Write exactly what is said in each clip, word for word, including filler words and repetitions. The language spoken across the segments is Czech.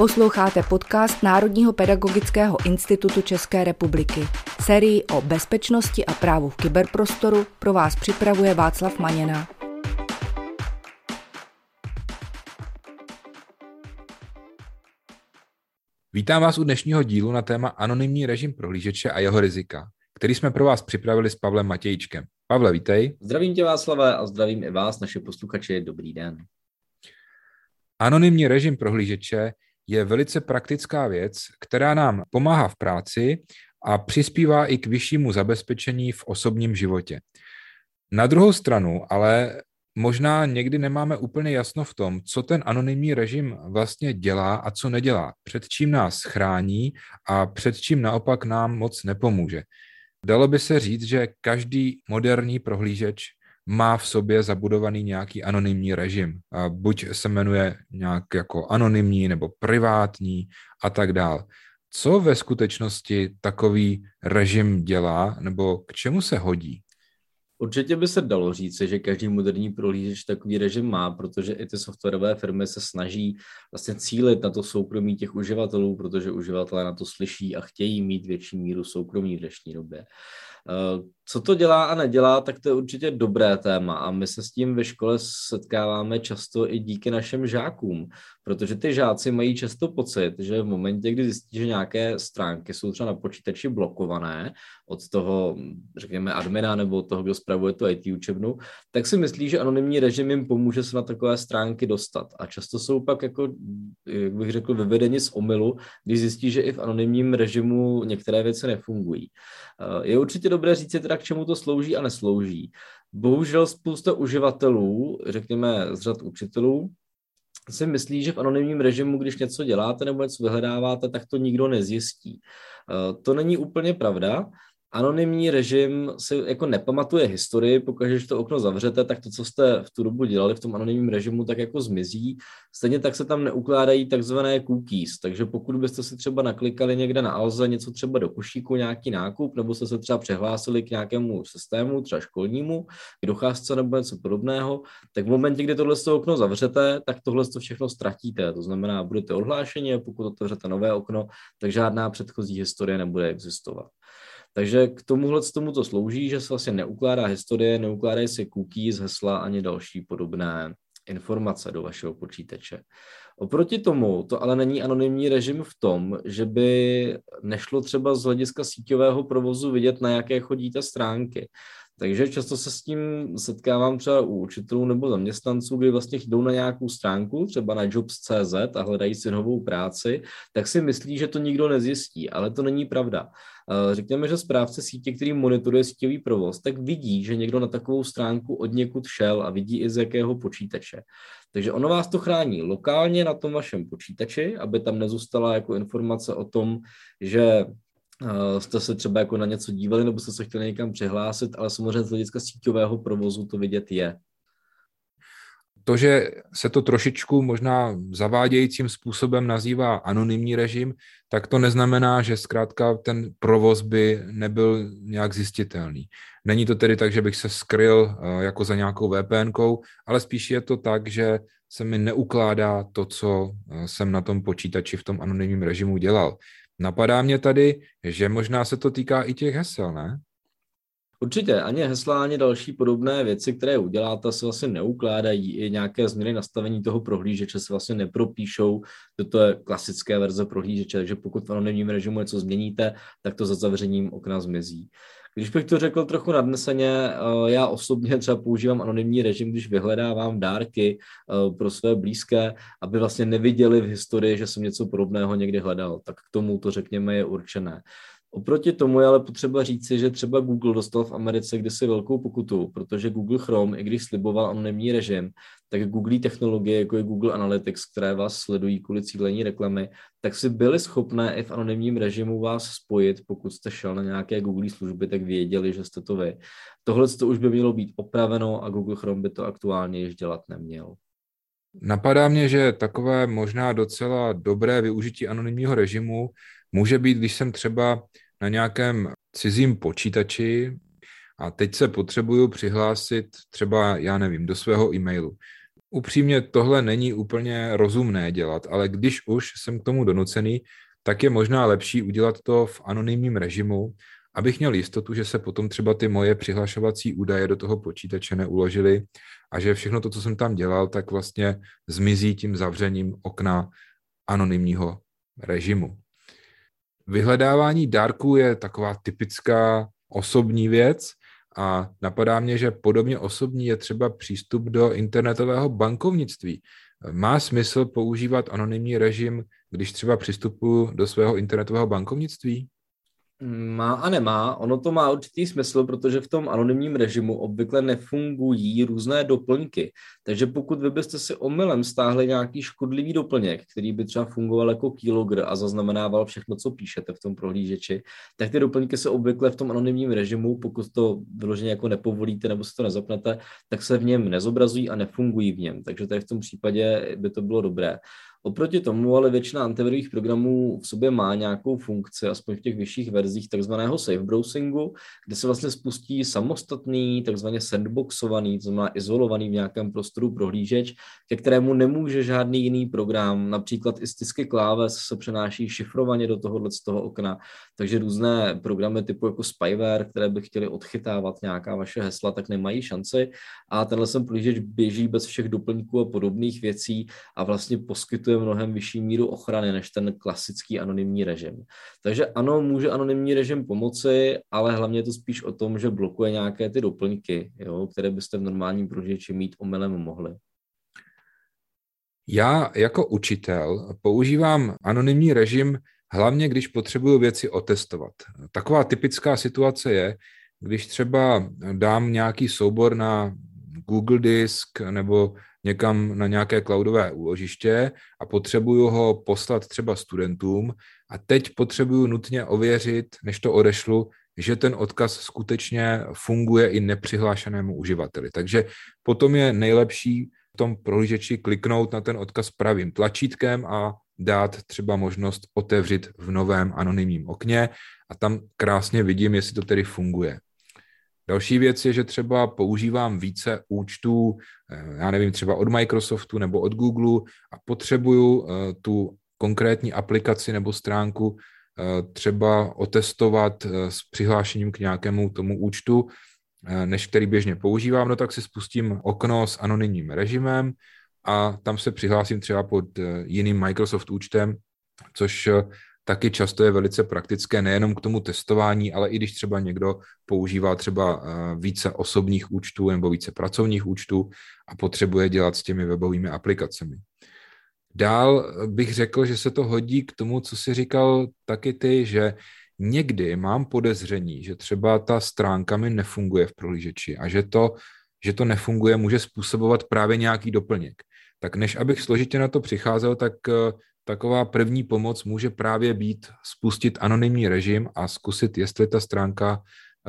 Posloucháte podcast Národního pedagogického institutu České republiky. Sérii o bezpečnosti a právu v kyberprostoru pro vás připravuje Václav Maněna. Vítám vás u dnešního dílu na téma anonymní režim prohlížeče a jeho rizika, který jsme pro vás připravili s Pavlem Matějčkem. Pavle, vítej. Zdravím tě, Václave, a zdravím i vás, naše posluchače. Dobrý den. Anonymní režim prohlížeče je velice praktická věc, která nám pomáhá v práci a přispívá i k vyššímu zabezpečení v osobním životě. Na druhou stranu ale možná někdy nemáme úplně jasno v tom, co ten anonymní režim vlastně dělá a co nedělá, před čím nás chrání a před čím naopak nám moc nepomůže. Dalo by se říct, že každý moderní prohlížeč má v sobě zabudovaný nějaký anonymní režim. Buď se jmenuje nějak jako anonymní nebo privátní a tak dál. Co ve skutečnosti takový režim dělá nebo k čemu se hodí? Určitě by se dalo říct, že každý moderní prohlížeč takový režim má, protože i ty softwarové firmy se snaží vlastně cílit na to soukromí těch uživatelů, protože uživatelé na to slyší a chtějí mít větší míru soukromí v dnešní době. Co to dělá a nedělá, tak to je určitě dobré téma a my se s tím ve škole setkáváme často i díky našim žákům, protože ty žáci mají často pocit, že v momentě, kdy zjistí, že nějaké stránky jsou třeba na počítači blokované od toho, řekněme, admina nebo od toho, kdo spravuje tu í té učebnu, tak si myslí, že anonymní režim jim pomůže se na takové stránky dostat a často jsou pak, jako, jak bych řekl, vyvedeni z omylu, když zjistí, že i v anonymním režimu některé věci nefungují. Je určitě dobré říct si teda, k čemu to slouží a neslouží. Bohužel spousta uživatelů, řekněme z řad učitelů, si myslí, že v anonymním režimu, když něco děláte nebo něco vyhledáváte, tak to nikdo nezjistí. To není úplně pravda. Anonymní režim si jako nepamatuje historii, pokud když to okno zavřete, tak to, co jste v tu dobu dělali v tom anonymním režimu, tak jako zmizí. Stejně tak se tam neukládají takzvané cookies, takže pokud byste si třeba naklikali někde na Alze něco třeba do košíku, nějaký nákup, nebo jste se třeba přihlásili k nějakému systému, třeba školnímu, k docházce nebo něco podobného, tak v momentě, kdy tohle okno zavřete, tak tohle všechno ztratíte. To znamená, budete odhlášeni, pokud otevřete nové okno, tak žádná předchozí historie nebude existovat. Takže k tomuhle z tomu to slouží, že se vlastně neukládá historie, neukládají se cookies, hesla ani další podobné informace do vašeho počítače. Oproti tomu to ale není anonymní režim v tom, že by nešlo třeba z hlediska síťového provozu vidět, na jaké chodí ta stránky. Takže často se s tím setkávám třeba u učitelů nebo zaměstnanců, kdy vlastně jdou na nějakou stránku, třeba na Jobs tečka cé zet a hledají si novou práci, tak si myslí, že to nikdo nezjistí, ale to není pravda. Řekněme, že správce sítě, který monitoruje síťový provoz, tak vidí, že někdo na takovou stránku od někud šel a vidí i z jakého počítače. Takže ono vás to chrání lokálně na tom vašem počítači, aby tam nezůstala jako informace o tom, že jste se třeba jako na něco dívali nebo jste se chtěli někam přihlásit, ale samozřejmě z hlediska síťového provozu to vidět je. To, že se to trošičku možná zavádějícím způsobem nazývá anonymní režim, tak to neznamená, že zkrátka ten provoz by nebyl nějak zjistitelný. Není to tedy tak, že bych se skryl jako za nějakou vé pé énkou, ale spíš je to tak, že se mi neukládá to, co jsem na tom počítači v tom anonymním režimu dělal. Napadá mě tady, že možná se to týká i těch hesel, ne? Určitě, ani hesla, ani další podobné věci, které uděláte, se vlastně neukládají. I nějaké změny nastavení toho prohlížeče se vlastně nepropíšou do té klasické verze prohlížeče, takže pokud v anonymním režimu něco změníte, tak to za zavřením okna zmizí. Když bych to řekl trochu nadneseně, já osobně třeba používám anonymní režim, když vyhledávám dárky pro své blízké, aby vlastně neviděli v historii, že jsem něco podobného někdy hledal. Tak k tomu to, řekněme, je určené. Oproti tomu je ale potřeba říci, že třeba Google dostal v Americe kdysi velkou pokutu, protože Google Chrome, i když sliboval anonymní režim, tak Google technologie, jako je Google Analytics, které vás sledují kvůli cílení reklamy, tak si byly schopné i v anonymním režimu vás spojit, pokud jste šel na nějaké Google služby, tak věděli, že jste to vy. Tohle to už by mělo být opraveno a Google Chrome by to aktuálně již dělat neměl. Napadá mě, že takové možná docela dobré využití anonymního režimu může být, když jsem třeba na nějakém cizím počítači a teď se potřebuju přihlásit třeba, já nevím, do svého e-mailu. upřímně tohle není úplně rozumné dělat, ale když už jsem k tomu donucený, tak je možná lepší udělat to v anonymním režimu, abych měl jistotu, že se potom třeba ty moje přihlašovací údaje do toho počítače neuložily a že všechno to, co jsem tam dělal, tak vlastně zmizí tím zavřením okna anonymního režimu. Vyhledávání dárků je taková typická osobní věc a napadá mě, že podobně osobní je třeba přístup do internetového bankovnictví. Má smysl používat anonymní režim, když třeba přistupuji do svého internetového bankovnictví? Má a nemá. Ono to má určitý smysl, protože v tom anonymním režimu obvykle nefungují různé doplňky. Takže pokud vy byste si omylem stáhli nějaký škodlivý doplněk, který by třeba fungoval jako keylogger a zaznamenával všechno, co píšete v tom prohlížeči, tak ty doplňky se obvykle v tom anonymním režimu, pokud to vyloženě jako nepovolíte nebo si to nezapnete, tak se v něm nezobrazují a nefungují v něm. Takže tady v tom případě by to bylo dobré. Oproti tomu ale většina antivirových programů v sobě má nějakou funkci, aspoň v těch vyšších verzích takzvaného safe browsingu, kde se vlastně spustí samostatný, takzvaně sandboxovaný, to znamená izolovaný v nějakém prostoru prohlížeč, ke kterému nemůže žádný jiný program, například i stisky kláves se přenáší šifrovaně do tohohle z toho okna, takže různé programy typu jako spyware, které by chtěly odchytávat nějaká vaše hesla, tak nemají šanci a tenhle sem prohlížeč běží bez všech doplňků a podobných věcí a vlastně poskytuje je mnohem vyšší míru ochrany než ten klasický anonymní režim. Takže ano, může anonymní režim pomoci, ale hlavně je to spíš o tom, že blokuje nějaké ty doplňky, jo, které byste v normálním prohlížeči mít omylem mohli. Já jako učitel používám anonymní režim hlavně, když potřebuju věci otestovat. Taková typická situace je, když třeba dám nějaký soubor na Google Disk nebo někam na nějaké cloudové úložiště a potřebuju ho poslat třeba studentům a teď potřebuju nutně ověřit, než to odešlu, že ten odkaz skutečně funguje i nepřihlášenému uživateli. Takže potom je nejlepší v tom prohlížeči kliknout na ten odkaz pravým tlačítkem a dát třeba možnost otevřít v novém anonymním okně a tam krásně vidím, jestli to tedy funguje. Další věc je, že třeba používám více účtů, já nevím, třeba od Microsoftu nebo od Google a potřebuju tu konkrétní aplikaci nebo stránku třeba otestovat s přihlášením k nějakému tomu účtu, než který běžně používám, no tak si spustím okno s anonymním režimem a tam se přihlásím třeba pod jiným Microsoft účtem, což taky často je velice praktické nejenom k tomu testování, ale i když třeba někdo používá třeba více osobních účtů nebo více pracovních účtů a potřebuje dělat s těmi webovými aplikacemi. Dál bych řekl, že se to hodí k tomu, co jsi říkal taky ty, že někdy mám podezření, že třeba ta stránka mi nefunguje v prohlížeči a že to, že to nefunguje, může způsobovat právě nějaký doplněk. Tak než abych složitě na to přicházel, tak taková první pomoc může právě být spustit anonymní režim a zkusit, jestli ta stránka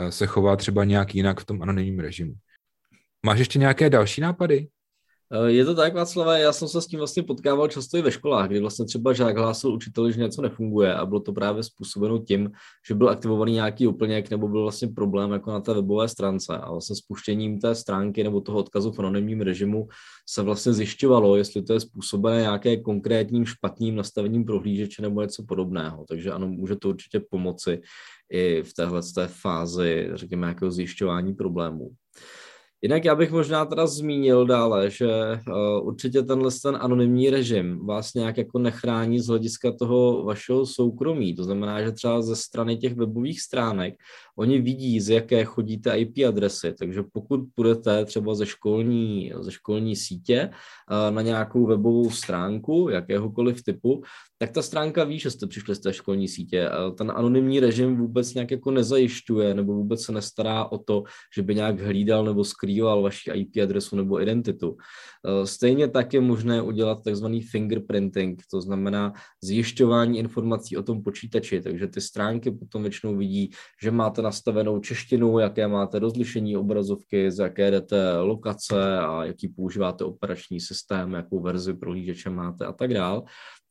se chová třeba nějak jinak v tom anonymním režimu. Máš ještě nějaké další nápady? Je to tak, Václave, já jsem se s tím vlastně potkával často i ve školách, kdy vlastně třeba žák hlásil učiteli, že něco nefunguje a bylo to právě způsobeno tím, že byl aktivovaný nějaký doplněk nebo byl vlastně problém jako na té webové stránce a vlastně spuštěním té stránky nebo toho odkazu v anonymním režimu se vlastně zjišťovalo, jestli to je způsobené nějaké konkrétním špatným nastavením prohlížeče nebo něco podobného, takže ano, může to určitě pomoci i v téhle té fázi, řekněme, nějakého zjišťování problémů. Jinak já bych možná teda zmínil dále, že uh, určitě tenhle ten anonymní režim vás nějak jako nechrání z hlediska toho vašeho soukromí. To znamená, že třeba ze strany těch webových stránek oni vidí, z jaké chodíte í pé adresy. Takže pokud půjdete třeba ze školní, ze školní sítě uh, na nějakou webovou stránku jakéhokoliv typu, tak ta stránka ví, že jste přišli z té školní sítě. Ten anonymní režim vůbec nějak jako nezajišťuje nebo vůbec se nestará o to, že by nějak hlídal nebo skrýval vaši í pé adresu nebo identitu. Stejně tak je možné udělat takzvaný fingerprinting, to znamená zjišťování informací o tom počítači, takže ty stránky potom většinou vidí, že máte nastavenou češtinu, jaké máte rozlišení obrazovky, z jaké jdete lokace a jaký používáte operační systém, jakou verzi prohlížeče máte a tak dál.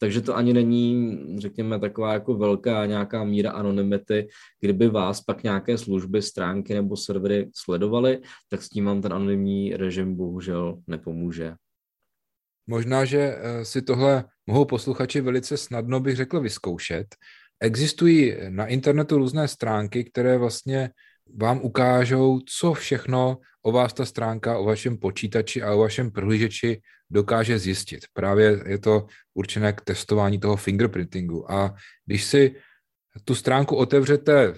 Takže to ani není, řekněme, taková jako velká nějaká míra anonymity, kdyby vás pak nějaké služby, stránky nebo servery sledovaly, tak s tím vám ten anonymní režim bohužel nepomůže. Možná, že si tohle mohou posluchači velice snadno, bych řekl, vyzkoušet. Existují na internetu různé stránky, které vlastně vám ukážou, co všechno o vás ta stránka, o vašem počítači a o vašem prohlížeči dokáže zjistit. Právě je to určené k testování toho fingerprintingu. A když si tu stránku otevřete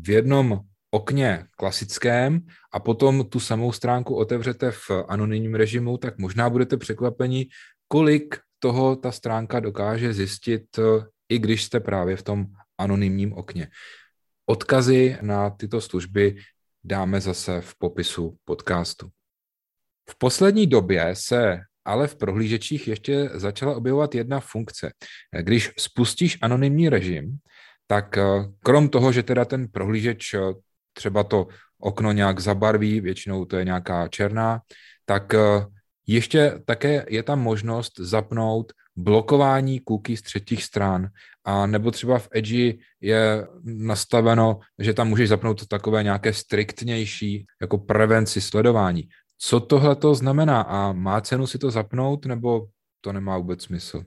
v jednom okně klasickém a potom tu samou stránku otevřete v anonymním režimu, tak možná budete překvapeni, kolik toho ta stránka dokáže zjistit, i když jste právě v tom anonymním okně. Odkazy na tyto služby dáme zase v popisu podcastu. V poslední době se ale v prohlížečích ještě začala objevovat jedna funkce. Když spustíš anonymní režim, tak krom toho, že teda ten prohlížeč třeba to okno nějak zabarví, většinou to je nějaká černá, tak ještě také je tam možnost zapnout blokování cookies z třetích stran. A nebo třeba v Edge je nastaveno, že tam můžeš zapnout takové nějaké striktnější jako prevenci sledování. Co tohle to znamená a má cenu si to zapnout, nebo to nemá vůbec smysl?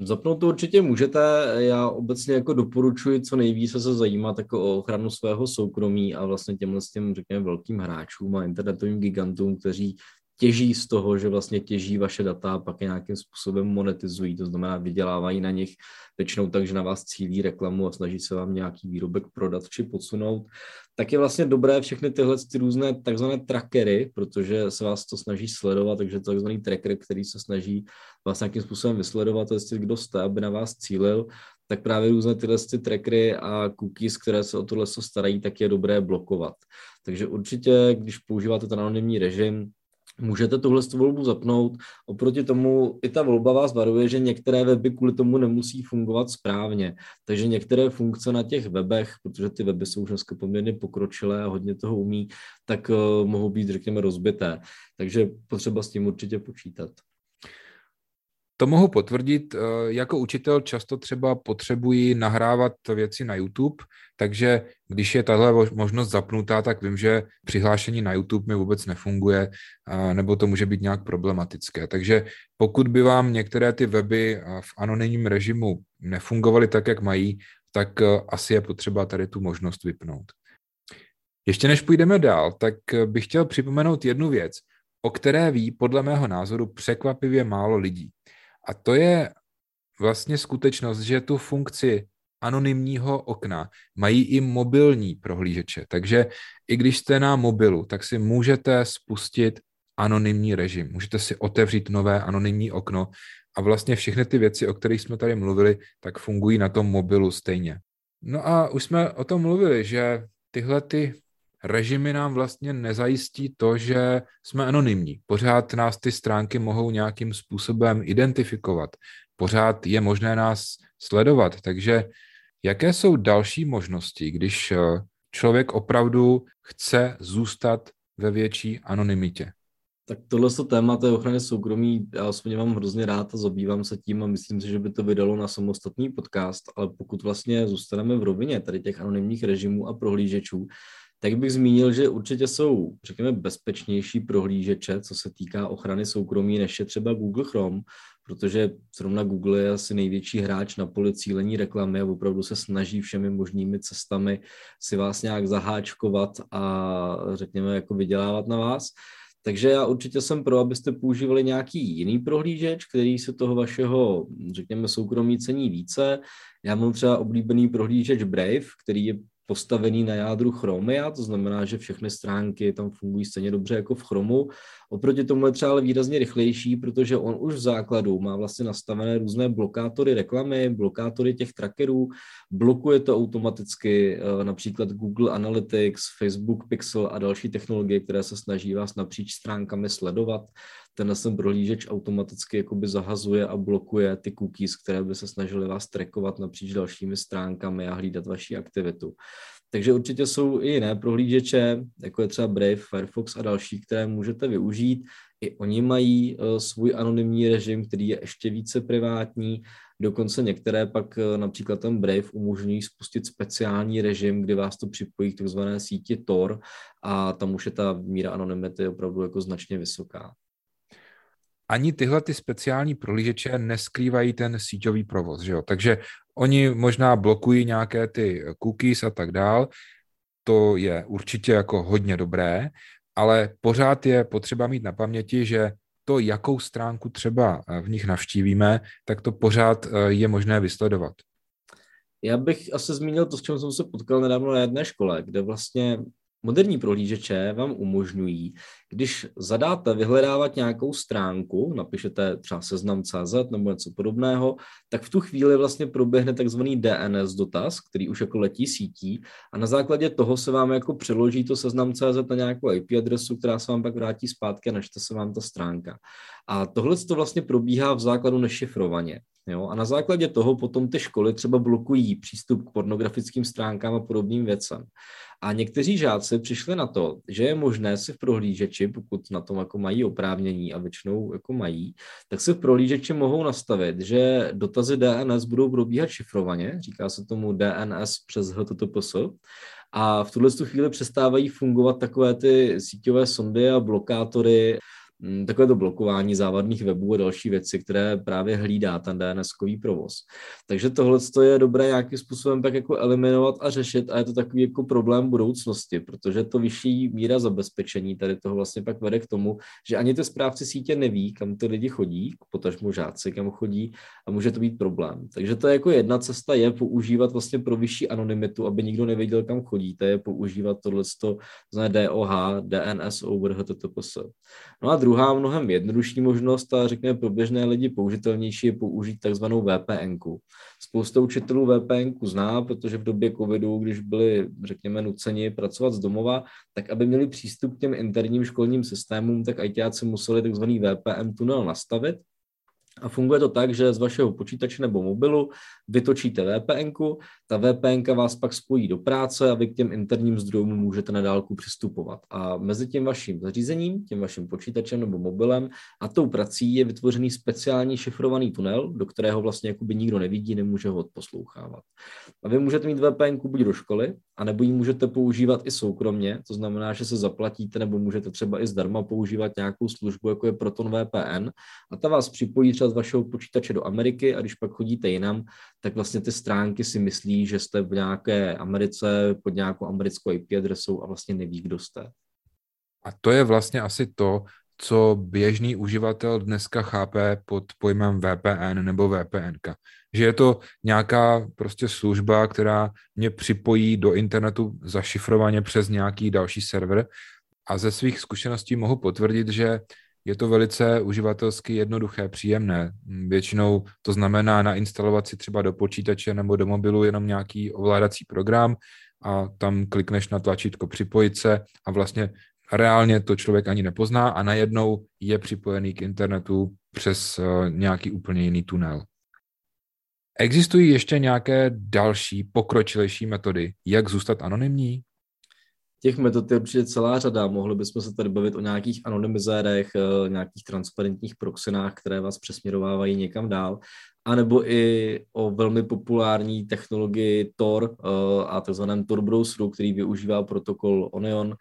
Zapnout to určitě můžete. Já obecně jako doporučuji co nejvíce se zajímat jako o ochranu svého soukromí a vlastně těmhle s těm, řekněme, velkým hráčům a internetovým gigantům, kteří těží z toho, že vlastně těží vaše data a pak je nějakým způsobem monetizují, to znamená vydělávají na nich většinou tak, že na vás cílí reklamu a snaží se vám nějaký výrobek prodat či podsunout, tak je vlastně dobré všechny tyhle ty různé takzvané trackery, protože se vás to snaží sledovat, takže to takzvaný tracker, který se snaží vás nějakým způsobem vysledovat, jestli kdo jste, aby na vás cílil, tak právě různé tyhle ty trackery a cookies, které se o tohle starají, tak je dobré blokovat. Takže určitě, když používáte ten anonymní režim, můžete tuhle volbu zapnout. Oproti tomu i ta volba vás varuje, že některé weby kvůli tomu nemusí fungovat správně. Takže některé funkce na těch webech, protože ty weby jsou už dneska poměrně pokročilé a hodně toho umí, tak uh, mohou být, řekněme, rozbité. Takže potřeba s tím určitě počítat. To mohu potvrdit, jako učitel často třeba potřebuji nahrávat věci na YouTube, takže když je tahle možnost zapnutá, tak vím, že přihlášení na YouTube mi vůbec nefunguje, nebo to může být nějak problematické. Takže pokud by vám některé ty weby v anonymním režimu nefungovaly tak, jak mají, tak asi je potřeba tady tu možnost vypnout. Ještě než půjdeme dál, tak bych chtěl připomenout jednu věc, o které ví podle mého názoru překvapivě málo lidí. A to je vlastně skutečnost, že tu funkci anonymního okna mají i mobilní prohlížeče. Takže i když jste na mobilu, tak si můžete spustit anonymní režim. Můžete si otevřít nové anonymní okno a vlastně všechny ty věci, o kterých jsme tady mluvili, tak fungují na tom mobilu stejně. No a už jsme o tom mluvili, že tyhle ty režimy nám vlastně nezajistí to, že jsme anonymní. Pořád nás ty stránky mohou nějakým způsobem identifikovat. Pořád je možné nás sledovat. Takže jaké jsou další možnosti, když člověk opravdu chce zůstat ve větší anonymitě? Tak tohle téma té ochrany soukromí, já osobně mám hrozně rád a zabývám se tím a myslím si, že by to vydalo na samostatný podcast, ale pokud vlastně zůstaneme v rovině tady těch anonymních režimů a prohlížečů, tak bych zmínil, že určitě jsou, řekněme, bezpečnější prohlížeče, co se týká ochrany soukromí, než je třeba Google Chrome, protože zrovna Google je asi největší hráč na poli cílení reklamy a opravdu se snaží všemi možnými cestami si vás nějak zaháčkovat a řekněme jako vydělávat na vás. Takže já určitě jsem pro, abyste používali nějaký jiný prohlížeč, který se toho vašeho, řekněme, soukromí cení více. Já mám třeba oblíbený prohlížeč Brave, který je postavený na jádru Chromea, to znamená, že všechny stránky tam fungují stejně dobře jako v Chromu. Oproti tomu je třeba ale výrazně rychlejší, protože on už v základu má vlastně nastavené různé blokátory reklamy, blokátory těch trackerů, blokuje to automaticky například Google Analytics, Facebook Pixel a další technologie, které se snaží vás napříč stránkami sledovat. Tenhle ten prohlížeč automaticky jakoby zahazuje a blokuje ty cookies, které by se snažily vás trackovat napříč dalšími stránkami a hlídat vaši aktivitu. Takže určitě jsou i jiné prohlížeče, jako je třeba Brave, Firefox a další, které můžete využít. I oni mají svůj anonymní režim, který je ještě více privátní. Dokonce některé pak například ten Brave umožňují spustit speciální režim, kdy vás to připojí k takzvané síti Tor a tam už je ta míra anonymity opravdu jako značně vysoká. ani tyhle ty speciální prohlížeče neskrývají ten síťový provoz, že jo? Takže oni možná blokují nějaké ty cookies a tak dál, to je určitě jako hodně dobré, ale pořád je potřeba mít na paměti, že to, jakou stránku třeba v nich navštívíme, tak to pořád je možné vysledovat. Já bych asi zmínil to, s čím jsem se potkal nedávno na jedné škole, kde vlastně moderní prohlížeče vám umožňují, když zadáte vyhledávat nějakou stránku, napišete třeba seznam tečka cé zet nebo něco podobného, tak v tu chvíli vlastně proběhne takzvaný D N S dotaz, který už jako letí sítí a na základě toho se vám jako přeloží to seznam tečka cé zet na nějakou I P adresu, která se vám pak vrátí zpátky a načte se vám ta stránka. A tohle to vlastně probíhá v základu nešifrovaně. Jo? A na základě toho potom ty školy třeba blokují přístup k pornografickým stránkám a podobným věcem. A někteří žáci přišli na to, že je možné si v prohlížeči, pokud na tom jako mají oprávnění a většinou jako mají, tak se v prohlížeči mohou nastavit, že dotazy D N S budou probíhat šifrovaně, říká se tomu D N S přes H T T P S, a v tuhle chvíli přestávají fungovat takové ty síťové sondy a blokátory, takové to blokování závadných webů a další věci, které právě hlídá ten D N S-kový provoz. Takže tohle je dobré nějakým způsobem tak jako eliminovat a řešit a je to takový jako problém budoucnosti, protože to vyšší míra zabezpečení tady toho vlastně pak vede k tomu, že ani ty správci sítě neví, kam ty lidi chodí, potažmo žáci, kam chodí a může to být problém. Takže to je jako jedna cesta je používat vlastně pro vyšší anonymitu, aby nikdo nevěděl, kam chodíte, je používat tohleto, znamená D O H, D N S over H T T P S. No a druhá mnohem jednodušší možnost a řekněme pro běžné lidi použitelnější je použít takzvanou V P N ku. Spousta učitelů V P N ku zná, protože v době covidu, když byli, řekněme, nuceni pracovat z domova, tak aby měli přístup k těm interním školním systémům, tak ajťáci museli takzvaný V P N tunel nastavit. A funguje to tak, že z vašeho počítače nebo mobilu vytočíte V P N ku, ta V P N ka vás pak spojí do práce a vy k těm interním zdrojům můžete na dálku přistupovat. A mezi tím vaším zařízením, tím vaším počítačem nebo mobilem a tou prací je vytvořený speciální šifrovaný tunel, do kterého vlastně jakoby nikdo nevidí, nemůže ho odposlouchávat. A vy můžete mít V P N ku buď do školy, anebo ji můžete používat i soukromně, to znamená, že se zaplatíte nebo můžete třeba i zdarma používat nějakou službu, jako je Proton V P N, a ta vás připojí třeba z vašeho počítače do Ameriky a když pak chodíte jinam, tak vlastně ty stránky si myslí, že jste v nějaké Americe pod nějakou americkou I P adresou a vlastně neví, kdo jste. A to je vlastně asi to, co běžný uživatel dneska chápe pod pojmem V P N nebo V P N ka. Že je to nějaká prostě služba, která mě připojí do internetu zašifrovaně přes nějaký další server a ze svých zkušeností mohu potvrdit, že je to velice uživatelsky jednoduché, příjemné. Většinou to znamená nainstalovat si třeba do počítače nebo do mobilu jenom nějaký ovládací program a tam klikneš na tlačítko připojit se a vlastně reálně to člověk ani nepozná a najednou je připojený k internetu přes nějaký úplně jiný tunel. Existují ještě nějaké další pokročilejší metody, jak zůstat anonymní? Těch metod je určitě celá řada. Mohli bychom se tady bavit o nějakých anonymizérech, nějakých transparentních proxinách, které vás přesměrovávají někam dál, anebo i o velmi populární technologii Tor a takzvaném Tor browseru, který využívá protokol Onion,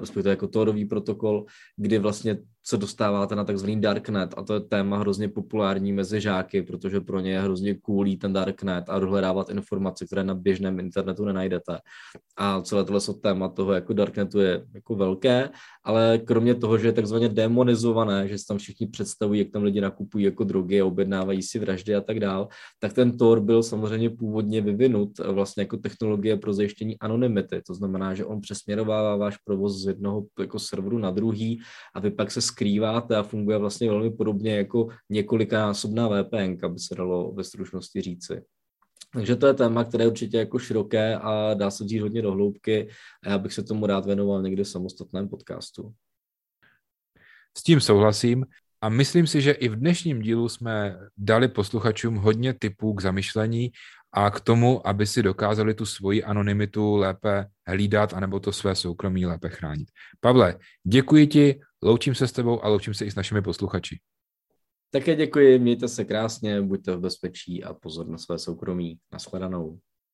respektive jako Torový protokol, kdy vlastně se dostáváte na takzvaný darknet a to je téma hrozně populární mezi žáky, protože pro ně je hrozně coolý ten darknet a dohledávat informace, které na běžném internetu nenajdete. A celé tohle téma toho jako darknetu je jako velké, ale kromě toho, že je takzvaně demonizované, že se tam všichni představují, jak tam lidi nakupují jako drogy a objednávají si vraždy a tak dál, tak ten Tor byl samozřejmě původně vyvinut vlastně jako technologie pro zajištění anonymity. To znamená, že on přesměrovává váš provoz z jednoho jako serveru na druhý a vy pak se skrýváte a funguje vlastně velmi podobně jako několikanásobná V P N ka, by se dalo ve stručnosti říci. Takže to je téma, které je určitě jako široké a dá se dít hodně do hloubky a já bych se tomu rád věnoval někde v samostatném podcastu. S tím souhlasím. A myslím si, že i v dnešním dílu jsme dali posluchačům hodně tipů k zamyšlení a k tomu, aby si dokázali tu svoji anonymitu lépe hlídat anebo to své soukromí lépe chránit. Pavle, děkuji ti, loučím se s tebou a loučím se i s našimi posluchači. Také děkuji, mějte se krásně, buďte v bezpečí a pozor na své soukromí. Nashledanou.